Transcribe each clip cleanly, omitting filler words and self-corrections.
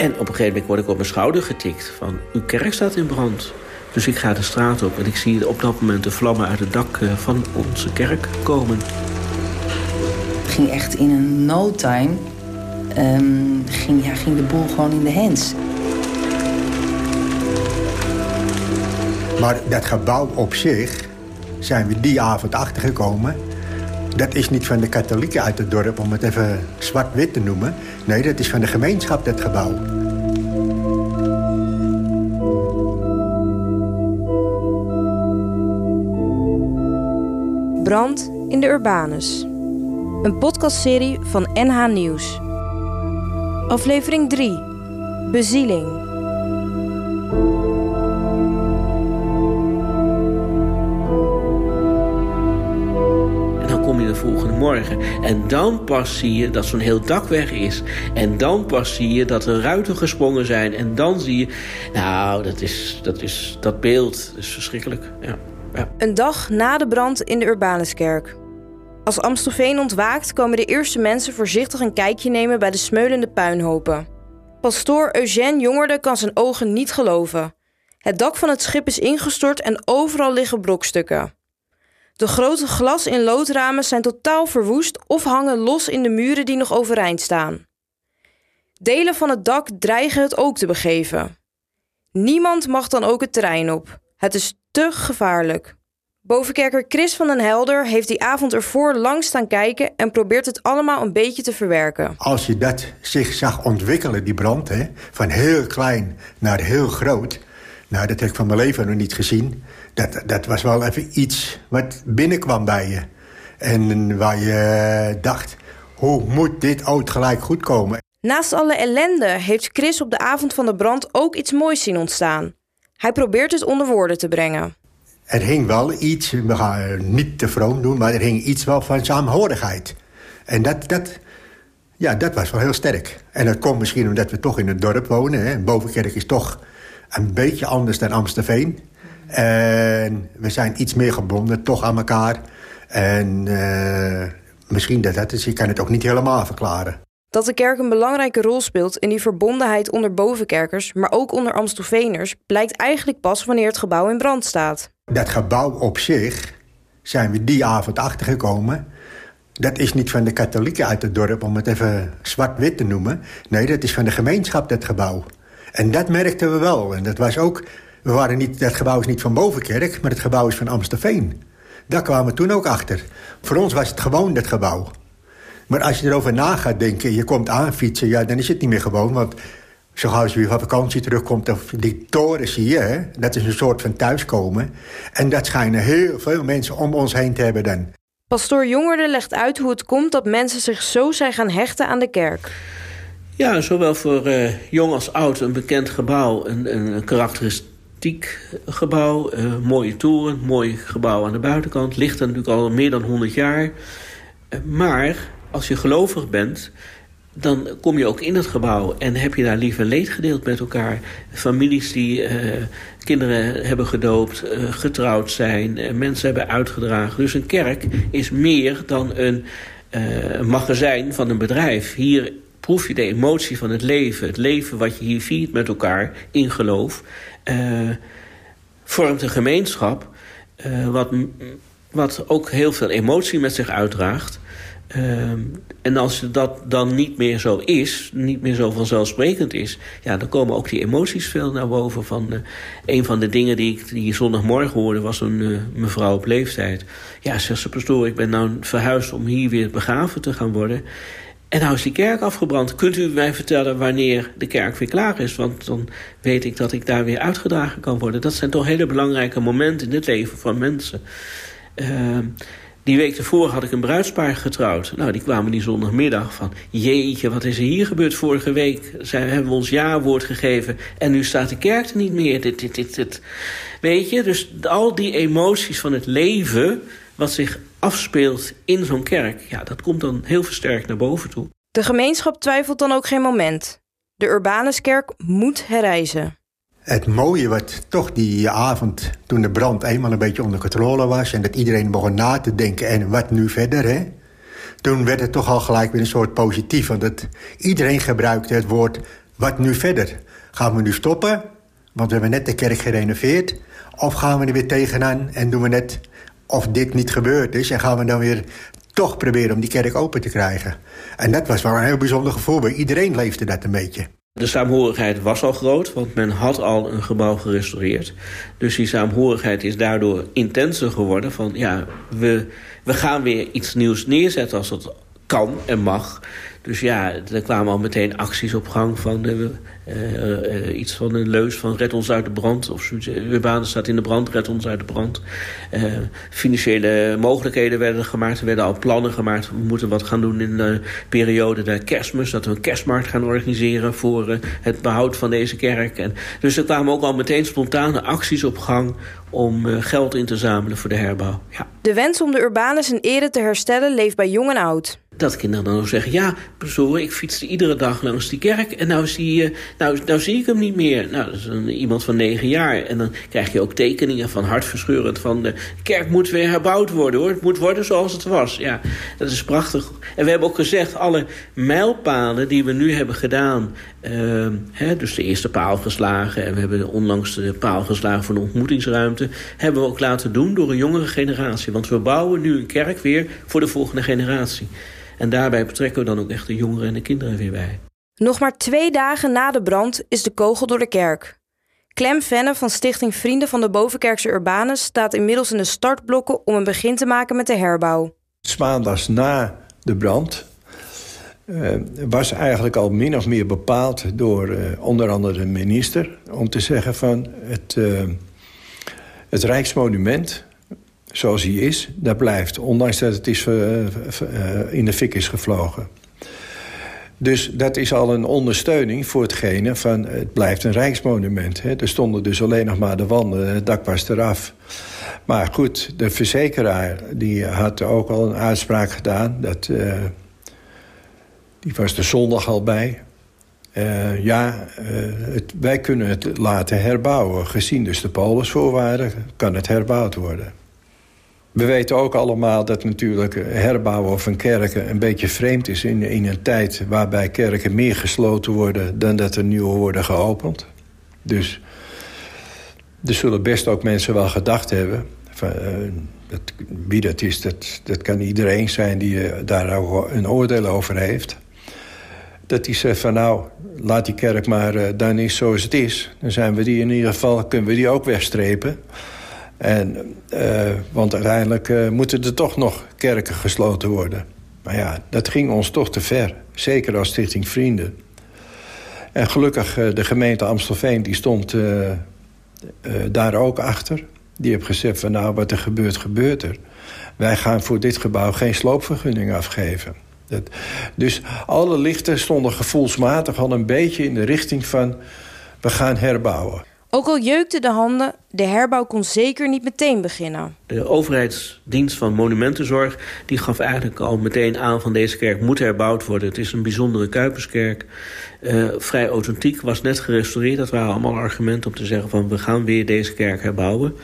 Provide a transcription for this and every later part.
En op een gegeven moment word ik op mijn schouder getikt van: uw kerk staat in brand. Dus ik ga de straat op en ik zie op dat moment de vlammen uit het dak van onze kerk komen. Het ging echt in een no time, ging de boel gewoon in de hens. Maar dat gebouw op zich zijn we die avond achtergekomen. Dat is niet van de katholieken uit het dorp, om het even zwart-wit te noemen. Nee, dat is van de gemeenschap, dat gebouw. Brand in de Urbanus. Een podcastserie van NH Nieuws. Aflevering 3. Bezieling. De volgende morgen. En dan pas zie je dat zo'n heel dak weg is. En dan pas zie je dat er ruiten gesprongen zijn. En dan zie je... Nou, dat beeld is verschrikkelijk. Ja. Ja. Een dag na de brand in de Urbanuskerk. Als Amstelveen ontwaakt komen de eerste mensen voorzichtig een kijkje nemen bij de smeulende puinhopen. Pastoor Eugène Jongerde kan zijn ogen niet geloven. Het dak van het schip is ingestort en overal liggen brokstukken. De grote glas- en loodramen zijn totaal verwoest of hangen los in de muren die nog overeind staan. Delen van het dak dreigen het ook te begeven. Niemand mag dan ook het terrein op. Het is te gevaarlijk. Bovenkerker Chris van den Helder heeft die avond ervoor lang staan kijken en probeert het allemaal een beetje te verwerken. Als je dat zich zag ontwikkelen, die brand, hè, van heel klein naar heel groot... Nou, dat heb ik van mijn leven nog niet gezien. Dat was wel even iets wat binnenkwam bij je. En waar je dacht, hoe moet dit ooit gelijk goed komen? Naast alle ellende heeft Chris op de avond van de brand ook iets moois zien ontstaan. Hij probeert het onder woorden te brengen. Er hing wel iets, we gaan niet te vroom doen... maar er hing iets wel van saamhorigheid. En dat was wel heel sterk. En dat komt misschien omdat we toch in het dorp wonen. Hè? Bovenkerk is toch... een beetje anders dan Amstelveen. En we zijn iets meer gebonden, toch aan elkaar. En misschien dat is, ik kan het ook niet helemaal verklaren. Dat de kerk een belangrijke rol speelt in die verbondenheid onder bovenkerkers... maar ook onder Amstelveeners, blijkt eigenlijk pas wanneer het gebouw in brand staat. Dat gebouw op zich zijn we die avond achtergekomen. Dat is niet van de katholieken uit het dorp, om het even zwart-wit te noemen. Nee, dat is van de gemeenschap, dat gebouw. En dat merkten we wel. En dat was ook... dat gebouw is niet van Bovenkerk, maar het gebouw is van Amstelveen. Daar kwamen we toen ook achter. Voor ons was het gewoon dat gebouw. Maar als je erover na gaat denken, je komt aanfietsen... ja, dan is het niet meer gewoon, want zo gauw als je weer van vakantie terugkomt... die toren zie je, hè? Dat is een soort van thuiskomen. En dat schijnen heel veel mensen om ons heen te hebben dan. Pastoor Jongerde legt uit hoe het komt dat mensen zich zo zijn gaan hechten aan de kerk. Ja, zowel voor jong als oud een bekend gebouw, een karakteristiek gebouw. Mooie toren, mooi gebouw aan de buitenkant. Ligt er natuurlijk al meer dan 100 jaar. Maar als je gelovig bent, dan kom je ook in het gebouw. En heb je daar lief en leed gedeeld met elkaar. Families die kinderen hebben gedoopt, getrouwd zijn, mensen hebben uitgedragen. Dus een kerk is meer dan een magazijn van een bedrijf. Hier proef je de emotie van het leven wat je hier viert met elkaar in geloof, vormt een gemeenschap wat ook heel veel emotie met zich uitdraagt. En als dat dan niet meer zo is, niet meer zo vanzelfsprekend is... ja, dan komen ook die emoties veel naar boven. Een van de dingen die ik die zondagmorgen hoorde was een mevrouw op leeftijd. Ja, zegt ze, pastoor, ik ben nou verhuisd om hier weer begraven te gaan worden... En nou is die kerk afgebrand. Kunt u mij vertellen wanneer de kerk weer klaar is? Want dan weet ik dat ik daar weer uitgedragen kan worden. Dat zijn toch hele belangrijke momenten in het leven van mensen. Die week ervoor had ik een bruidspaar getrouwd. Nou, die kwamen die zondagmiddag van... jeetje, wat is er hier gebeurd vorige week? Hebben we ons jaarwoord gegeven en nu staat de kerk er niet meer. Dit. Weet je, dus al die emoties van het leven... wat zich afspeelt in zo'n kerk, ja, dat komt dan heel versterkt naar boven toe. De gemeenschap twijfelt dan ook geen moment. De Urbanuskerk moet herrijzen. Het mooie wat toch die avond, toen de brand eenmaal een beetje onder controle was... en dat iedereen begon na te denken en wat nu verder, hè? Toen werd het toch al gelijk weer een soort positief. Want iedereen gebruikte het woord Wat nu verder? Gaan we nu stoppen? Want we hebben net de kerk gerenoveerd. Of gaan we er weer tegenaan en doen we net of dit niet gebeurd is... en gaan we dan weer toch proberen om die kerk open te krijgen. En dat was wel een heel bijzonder gevoel bij. Iedereen leefde dat een beetje. De saamhorigheid was al groot, want men had al een gebouw gerestaureerd. Dus die saamhorigheid is daardoor intenser geworden. Van ja, we gaan weer iets nieuws neerzetten als dat kan en mag. Dus ja, er kwamen al meteen acties op gang van iets van een leus van red ons uit de brand. Of Urbanus staat in de brand, red ons uit de brand. Financiële mogelijkheden werden gemaakt, er werden al plannen gemaakt. We moeten wat gaan doen in de periode der kerstmis, dat we een kerstmarkt gaan organiseren voor het behoud van deze kerk. En dus er kwamen ook al meteen spontane acties op gang om geld in te zamelen voor de herbouw. Ja. De wens om de Urbanus in ere te herstellen leeft bij jong en oud. Dat kinderen dan ook zeggen, ja, sorry, ik fietste iedere dag langs die kerk... en nou zie ik hem niet meer. Nou, dat is iemand van 9 jaar. En dan krijg je ook tekeningen van hartverscheurend... van de kerk moet weer herbouwd worden, hoor. Het moet worden zoals het was. Ja, dat is prachtig. En we hebben ook gezegd, alle mijlpalen die we nu hebben gedaan... dus de eerste paal geslagen... en we hebben onlangs de paal geslagen voor de ontmoetingsruimte... hebben we ook laten doen door een jongere generatie. Want we bouwen nu een kerk weer voor de volgende generatie. En daarbij betrekken we dan ook echt de jongeren en de kinderen weer bij. Nog maar 2 dagen na de brand is de kogel door de kerk. Clem Venne van Stichting Vrienden van de Bovenkerkse Urbanus... staat inmiddels in de startblokken om een begin te maken met de herbouw. 's Maandags na de brand was eigenlijk al min of meer bepaald... door onder andere de minister om te zeggen van... het Rijksmonument... zoals hij is, dat blijft. Ondanks dat het is, in de fik is gevlogen. Dus dat is al een ondersteuning voor hetgene van... het blijft een rijksmonument. Hè. Er stonden dus alleen nog maar de wanden en het dak was eraf. Maar goed, de verzekeraar die had ook al een uitspraak gedaan. Die was er zondag al bij. Wij kunnen het laten herbouwen. Gezien dus de polisvoorwaarden kan het herbouwd worden. We weten ook allemaal dat natuurlijk herbouwen van kerken een beetje vreemd is... in een tijd waarbij kerken meer gesloten worden dan dat er nieuwe worden geopend. Dus er zullen best ook mensen wel gedacht hebben... van, wie dat is, dat kan iedereen zijn die daar ook een oordeel over heeft... dat die zegt van nou, laat die kerk maar dan is zoals het is. Dan zijn we die in ieder geval, kunnen we die ook wegstrepen... Want uiteindelijk moeten er toch nog kerken gesloten worden. Maar ja, dat ging ons toch te ver. Zeker als Stichting Vrienden. En gelukkig de gemeente Amstelveen, die stond daar ook achter. Die heeft gezegd van nou, wat er gebeurt, gebeurt er. Wij gaan voor dit gebouw geen sloopvergunning afgeven. Dus alle lichten stonden gevoelsmatig al een beetje in de richting van... we gaan herbouwen. Ook al jeukten de handen, de herbouw kon zeker niet meteen beginnen. De overheidsdienst van Monumentenzorg die gaf eigenlijk al meteen aan... van deze kerk moet herbouwd worden. Het is een bijzondere Kuiperskerk. Vrij authentiek, was net gerestaureerd. Dat waren allemaal argumenten om te zeggen van... we gaan weer deze kerk herbouwen.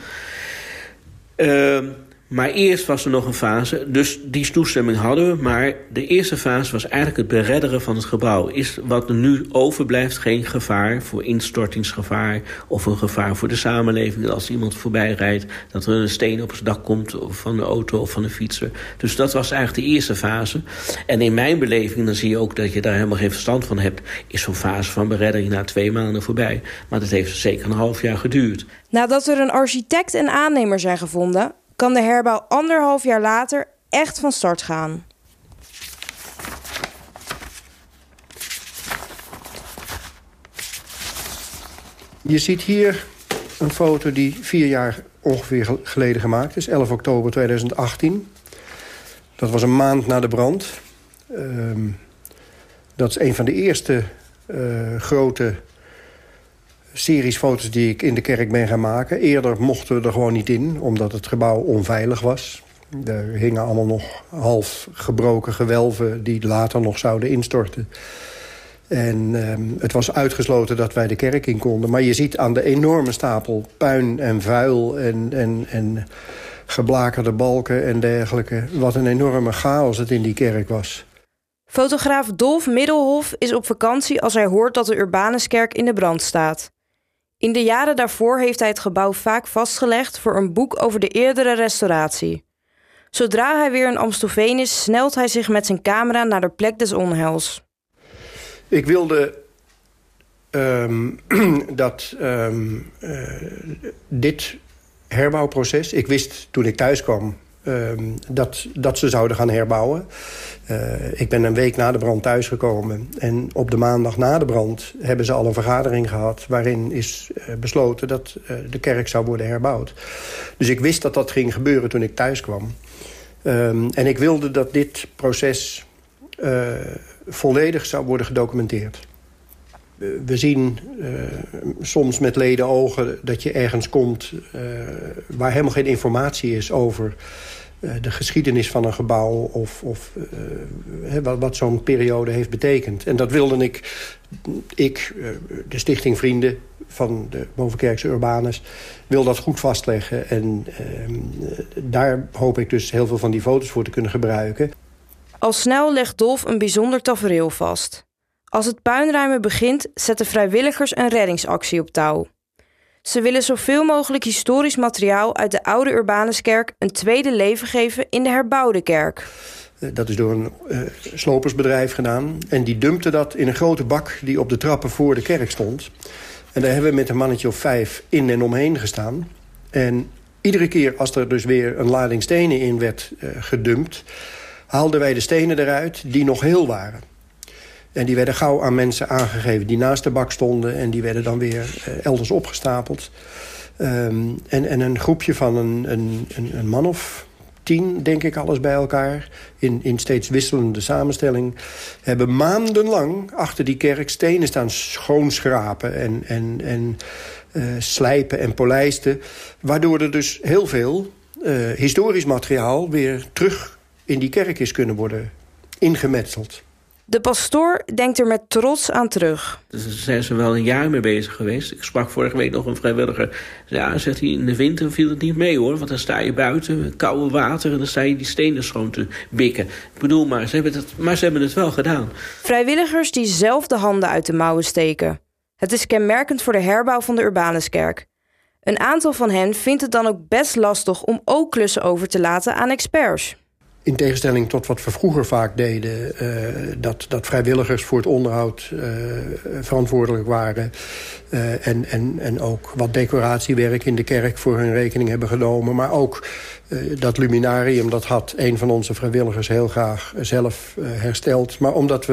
Maar eerst was er nog een fase, dus die toestemming hadden we... maar de eerste fase was eigenlijk het beredderen van het gebouw. Is wat er nu overblijft geen gevaar voor instortingsgevaar... of een gevaar voor de samenleving als iemand voorbij rijdt... dat er een steen op zijn dak komt of van de auto of van de fietser. Dus dat was eigenlijk de eerste fase. En in mijn beleving, dan zie je ook dat je daar helemaal geen verstand van hebt... is zo'n fase van bereddering na 2 maanden voorbij. Maar dat heeft zeker een half jaar geduurd. Nadat er een architect en aannemer zijn gevonden... kan de herbouw 1,5 jaar later echt van start gaan. Je ziet hier een foto die 4 jaar ongeveer geleden gemaakt is. 11 oktober 2018. Dat was een maand na de brand. Dat is een van de eerste grote... series foto's die ik in de kerk ben gaan maken. Eerder mochten we er gewoon niet in, omdat het gebouw onveilig was. Er hingen allemaal nog half gebroken gewelven die later nog zouden instorten. En het was uitgesloten dat wij de kerk in konden. Maar je ziet aan de enorme stapel puin en vuil en geblakerde balken en dergelijke... wat een enorme chaos het in die kerk was. Fotograaf Dolf Middelhof is op vakantie als hij hoort dat de Urbanuskerk in de brand staat. In de jaren daarvoor heeft hij het gebouw vaak vastgelegd voor een boek over de eerdere restauratie. Zodra hij weer in Amstelveen is, snelt hij zich met zijn camera naar de plek des onheils. Ik wilde dat dit herbouwproces... Ik wist toen ik thuis kwam dat ze zouden gaan herbouwen. Ik ben een week na de brand thuisgekomen. En op de maandag na de brand hebben ze al een vergadering gehad... waarin is besloten dat de kerk zou worden herbouwd. Dus ik wist dat dat ging gebeuren toen ik thuis kwam. En ik wilde dat dit proces volledig zou worden gedocumenteerd. We zien soms met leden ogen dat je ergens komt... waar helemaal geen informatie is over de geschiedenis van een gebouw... of wat zo'n periode heeft betekend. En dat wilde ik, de Stichting Vrienden van de Bovenkerkse Urbanus... wil dat goed vastleggen. En daar hoop ik dus heel veel van die foto's voor te kunnen gebruiken. Al snel legt Dolf een bijzonder tafereel vast... Als het puinruimen begint, zetten vrijwilligers een reddingsactie op touw. Ze willen zoveel mogelijk historisch materiaal uit de oude Urbanuskerk een tweede leven geven in de herbouwde kerk. Dat is door een slopersbedrijf gedaan. En die dumpte dat in een grote bak die op de trappen voor de kerk stond. En daar hebben we met een mannetje of 5 in en omheen gestaan. En iedere keer als er dus weer een lading stenen in werd gedumpt... haalden wij de stenen eruit die nog heel waren. En die werden gauw aan mensen aangegeven die naast de bak stonden... en die werden dan weer elders opgestapeld. En een groepje van een man of 10, denk ik, alles bij elkaar... in steeds wisselende samenstelling... hebben maandenlang achter die kerk stenen staan schoonschrapen... en slijpen en polijsten... waardoor er dus heel veel historisch materiaal... weer terug in die kerk is kunnen worden ingemetseld. De pastoor denkt er met trots aan terug. Daar zijn ze wel een jaar mee bezig geweest. Ik sprak vorige week nog een vrijwilliger. Ja, zegt hij, in de winter viel het niet mee hoor. Want dan sta je buiten, koude water... en dan sta je die stenen schoon te bikken. Ik bedoel maar ze hebben het wel gedaan. Vrijwilligers die zelf de handen uit de mouwen steken. Het is kenmerkend voor de herbouw van de Urbanuskerk. Een aantal van hen vindt het dan ook best lastig... om ook klussen over te laten aan experts. In tegenstelling tot wat we vroeger vaak deden... dat vrijwilligers voor het onderhoud verantwoordelijk waren... en ook wat decoratiewerk in de kerk voor hun rekening hebben genomen. Maar ook dat luminarium, dat had een van onze vrijwilligers heel graag zelf hersteld. Maar omdat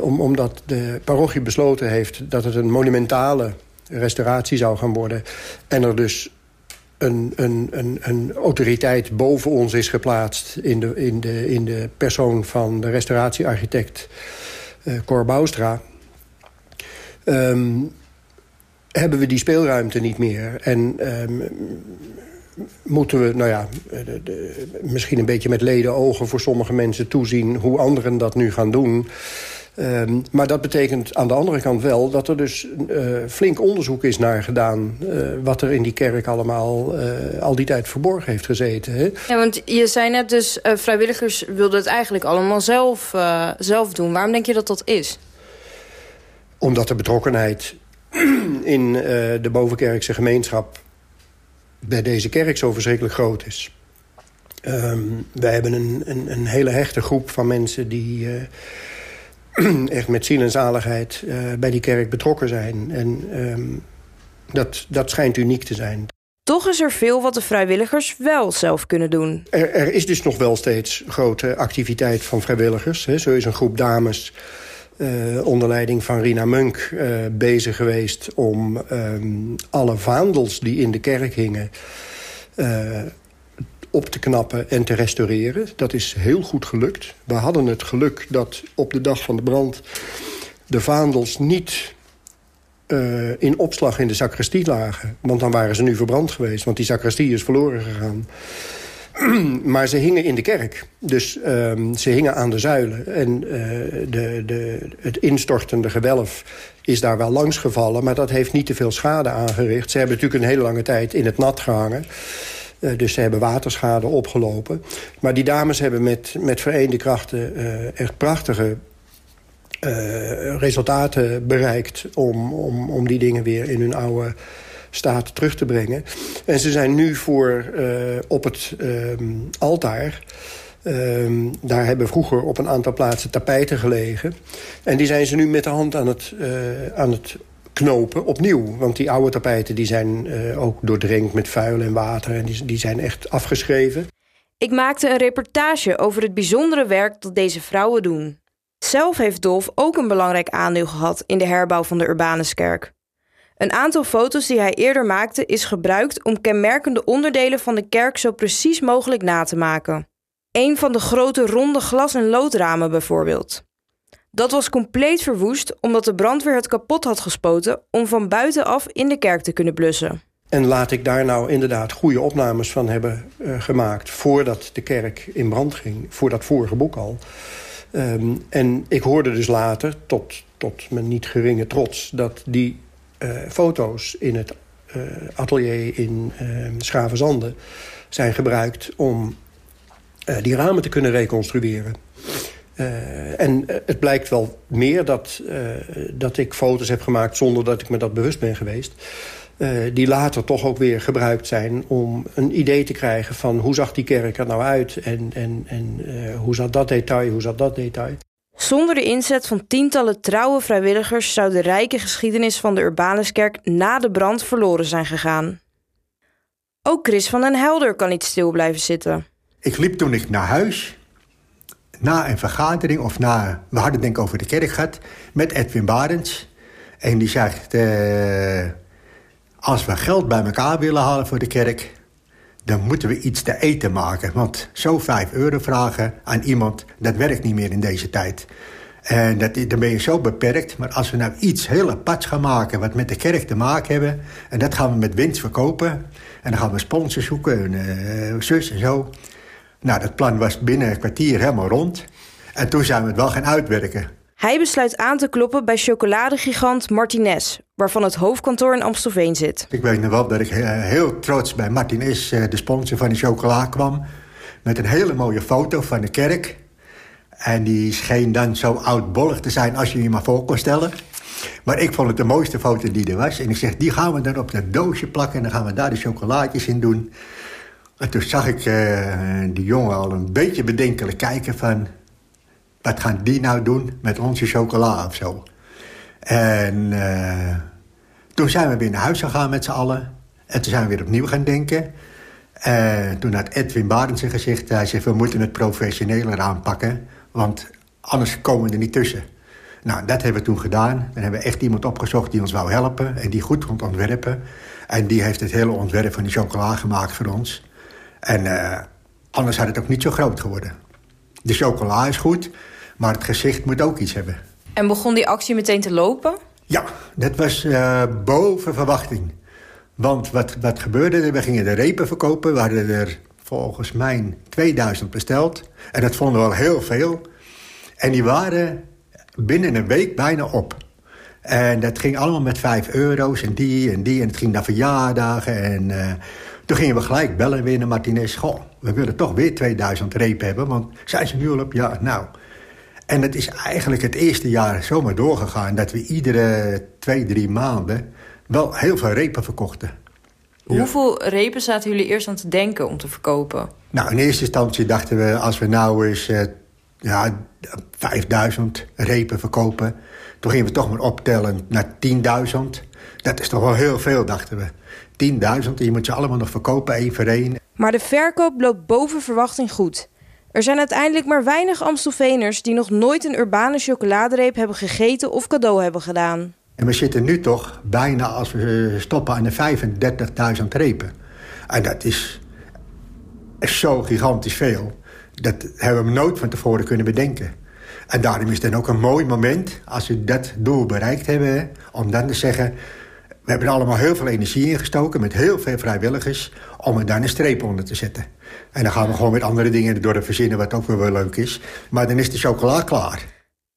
omdat de parochie besloten heeft dat het een monumentale restauratie zou gaan worden... en er dus... Een autoriteit boven ons is geplaatst in de persoon van de restauratiearchitect Cor Boustra... hebben we die speelruimte niet meer. En moeten we, misschien een beetje met leden ogen voor sommige mensen toezien... hoe anderen dat nu gaan doen... maar dat betekent aan de andere kant wel dat er dus flink onderzoek is naar gedaan... wat er in die kerk allemaal al die tijd verborgen heeft gezeten. Hè? Ja, want je zei net dus, vrijwilligers wilden het eigenlijk allemaal zelf doen. Waarom denk je dat dat is? Omdat de betrokkenheid in de bovenkerkse gemeenschap... bij deze kerk zo verschrikkelijk groot is. Wij hebben een hele hechte groep van mensen die... echt met ziel en zaligheid bij die kerk betrokken zijn. En dat schijnt uniek te zijn. Toch is er veel wat de vrijwilligers wel zelf kunnen doen. Er is dus nog wel steeds grote activiteit van vrijwilligers. Hè. Zo is een groep dames onder leiding van Rina Munk bezig geweest... om alle vaandels die in de kerk hingen... op te knappen en te restaureren. Dat is heel goed gelukt. We hadden het geluk dat op de dag van de brand... de vaandels niet in opslag in de sacristie lagen. Want dan waren ze nu verbrand geweest. Want die sacristie is verloren gegaan. Maar ze hingen in de kerk. Dus ze hingen aan de zuilen. En het instortende gewelf is daar wel langs gevallen. Maar dat heeft niet te veel schade aangericht. Ze hebben natuurlijk een hele lange tijd in het nat gehangen... Dus ze hebben waterschade opgelopen. Maar die dames hebben met vereende krachten echt prachtige resultaten bereikt om die dingen weer in hun oude staat terug te brengen. En ze zijn nu op het altaar. Daar hebben vroeger op een aantal plaatsen tapijten gelegen. En die zijn ze nu met de hand aan het knopen opnieuw. Want die oude tapijten die zijn ook doordrenkt met vuil en water. En die zijn echt afgeschreven. Ik maakte een reportage over het bijzondere werk dat deze vrouwen doen. Zelf heeft Dolf ook een belangrijk aandeel gehad in de herbouw van de Urbanuskerk. Een aantal foto's die hij eerder maakte is gebruikt om kenmerkende onderdelen van de kerk zo precies mogelijk na te maken. Een van de grote ronde glas- en loodramen bijvoorbeeld. Dat was compleet verwoest omdat de brandweer het kapot had gespoten om van buitenaf in de kerk te kunnen blussen. En laat ik daar nou inderdaad goede opnames van hebben gemaakt voordat de kerk in brand ging, voor dat vorige boek al. En ik hoorde dus later, tot mijn niet geringe trots, dat die foto's in het atelier in Schavenzande zijn gebruikt om die ramen te kunnen reconstrueren. En het blijkt wel meer dat ik foto's heb gemaakt zonder dat ik me dat bewust ben geweest. Die later toch ook weer gebruikt zijn om een idee te krijgen van hoe zag die kerk er nou uit en hoe zat dat detail. Zonder de inzet van tientallen trouwe vrijwilligers zou de rijke geschiedenis van de Urbanuskerk na de brand verloren zijn gegaan. Ook Chris van den Helder kan niet stil blijven zitten. Ik liep toen ik naar huis, na een vergadering, we hadden denk ik over de kerk gehad, met Edwin Barends. En die zegt, als we geld bij elkaar willen halen voor de kerk, dan moeten we iets te eten maken. Want zo €5 vragen aan iemand, dat werkt niet meer in deze tijd. En dan ben je zo beperkt. Maar als we nou iets heel aparts gaan maken wat met de kerk te maken hebben, en dat gaan we met winst verkopen, en dan gaan we sponsors zoeken, zus en zo. Nou, dat plan was binnen een kwartier helemaal rond. En toen zijn we het wel gaan uitwerken. Hij besluit aan te kloppen bij chocoladegigant Martinez, waarvan het hoofdkantoor in Amstelveen zit. Ik weet nog wel dat ik heel trots bij Martinez, de sponsor van de chocola, kwam. Met een hele mooie foto van de kerk. En die scheen dan zo oudbollig te zijn als je je maar voor kon stellen. Maar ik vond het de mooiste foto die er was. En ik zeg, die gaan we dan op dat doosje plakken en dan gaan we daar de chocolaatjes in doen. En toen zag ik die jongen al een beetje bedenkelijk kijken van, wat gaan die nou doen met onze chocola of zo? En toen zijn we weer naar huis gegaan met z'n allen. En toen zijn we weer opnieuw gaan denken. En toen had Edwin Barend zijn gezicht. Hij zegt, we moeten het professioneler aanpakken, want anders komen we er niet tussen. Nou, dat hebben we toen gedaan. Dan hebben we echt iemand opgezocht die ons wou helpen en die goed kon ontwerpen. En die heeft het hele ontwerp van die chocola gemaakt voor ons. En anders had het ook niet zo groot geworden. De chocola is goed, maar het gezicht moet ook iets hebben. En begon die actie meteen te lopen? Ja, dat was boven verwachting. Want wat gebeurde er? We gingen de repen verkopen. We hadden er volgens mij 2000 besteld. En dat vonden we al heel veel. En die waren binnen een week bijna op. En dat ging allemaal met €5 en het ging naar verjaardagen. En toen gingen we gelijk bellen weer naar Martinez. Goh, we willen toch weer 2000 repen hebben, want zijn ze nu al op? Ja, nou. En dat is eigenlijk het eerste jaar zomaar doorgegaan, dat we iedere 2-3 maanden wel heel veel repen verkochten. Ja. Hoeveel repen zaten jullie eerst aan te denken om te verkopen? Nou, in eerste instantie dachten we, als we nou eens 5000 repen verkopen. Toen gingen we toch maar optellen naar 10.000. Dat is toch wel heel veel, dachten we. 10.000, je moet ze allemaal nog verkopen, één voor één. Maar de verkoop loopt boven verwachting goed. Er zijn uiteindelijk maar weinig Amstelveeners die nog nooit een urbane chocoladereep hebben gegeten of cadeau hebben gedaan. En we zitten nu toch bijna, als we stoppen, aan de 35.000 repen. En dat is zo gigantisch veel. Dat hebben we nooit van tevoren kunnen bedenken. En daarom is het dan ook een mooi moment, als we dat doel bereikt hebben, om dan te zeggen, we hebben er allemaal heel veel energie in gestoken met heel veel vrijwilligers, om er dan een streep onder te zetten. En dan gaan we gewoon met andere dingen erdoor te verzinnen, wat ook wel leuk is. Maar dan is de chocola klaar.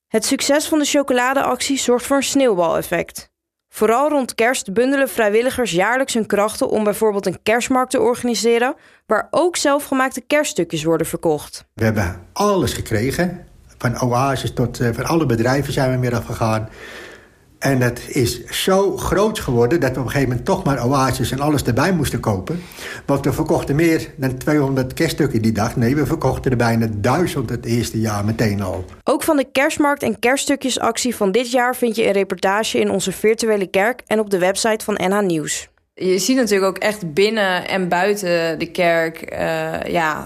Het succes van de chocoladeactie zorgt voor een sneeuwbaleffect. Vooral rond kerst bundelen vrijwilligers jaarlijks hun krachten om bijvoorbeeld een kerstmarkt te organiseren, waar ook zelfgemaakte kerststukjes worden verkocht. We hebben alles gekregen, van oases tot van alle bedrijven zijn we inmiddels gegaan. En dat is zo groot geworden dat we op een gegeven moment toch maar oases en alles erbij moesten kopen. Want we verkochten meer dan 200 kerststukken die dag. Nee, we verkochten er bijna 1000 het eerste jaar meteen al. Ook van de kerstmarkt en kerststukjesactie van dit jaar vind je een reportage in onze virtuele kerk en op de website van NH Nieuws. Je ziet natuurlijk ook echt binnen en buiten de kerk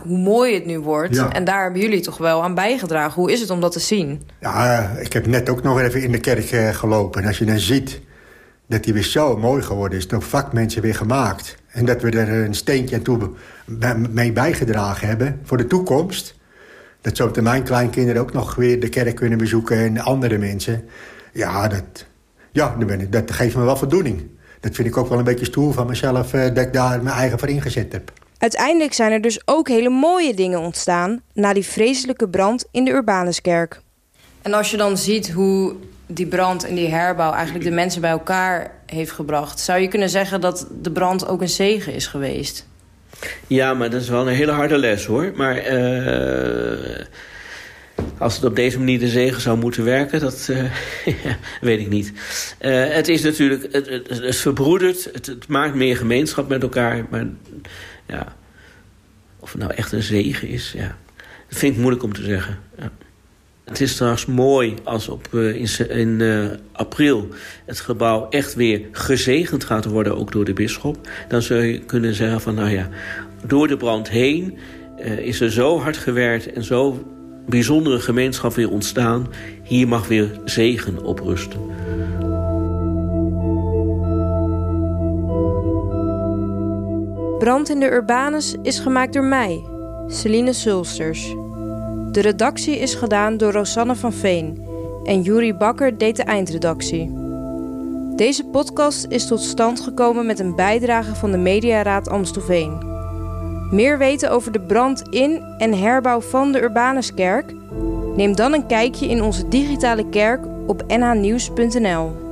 hoe mooi het nu wordt. Ja. En daar hebben jullie toch wel aan bijgedragen. Hoe is het om dat te zien? Ja, ik heb net ook nog even in de kerk gelopen. En als je dan ziet dat die weer zo mooi geworden is, door vakmensen weer gemaakt. En dat we er een steentje aan toe mee bijgedragen hebben voor de toekomst. Dat zo op mijn kleinkinderen ook nog weer de kerk kunnen bezoeken en andere mensen. Ja, dat geeft me wel voldoening. Dat vind ik ook wel een beetje stoer van mezelf, dat ik daar mijn eigen voor ingezet heb. Uiteindelijk zijn er dus ook hele mooie dingen ontstaan na die vreselijke brand in de Urbanuskerk. En als je dan ziet hoe die brand en die herbouw eigenlijk de mensen bij elkaar heeft gebracht, zou je kunnen zeggen dat de brand ook een zegen is geweest? Ja, maar dat is wel een hele harde les hoor. Maar als het op deze manier de zegen zou moeten werken, dat weet ik niet. Het is natuurlijk, het is verbroederd, het maakt meer gemeenschap met elkaar. Maar ja, of het nou echt een zegen is, ja, dat vind ik moeilijk om te zeggen. Ja. Het is trouwens mooi als in april het gebouw echt weer gezegend gaat worden, ook door de bisschop. Dan zou je kunnen zeggen van, nou ja, door de brand heen is er zo hard gewerkt en zo bijzondere gemeenschap weer ontstaan. Hier mag weer zegen op rusten. Brand in de Urbanus is gemaakt door mij, Celine Sulsters. De redactie is gedaan door Rosanne van Veen en Juri Bakker deed de eindredactie. Deze podcast is tot stand gekomen met een bijdrage van de Mediaraad Amstelveen. Meer weten over de brand in en herbouw van de Urbanuskerk? Neem dan een kijkje in onze digitale kerk op nhnieuws.nl.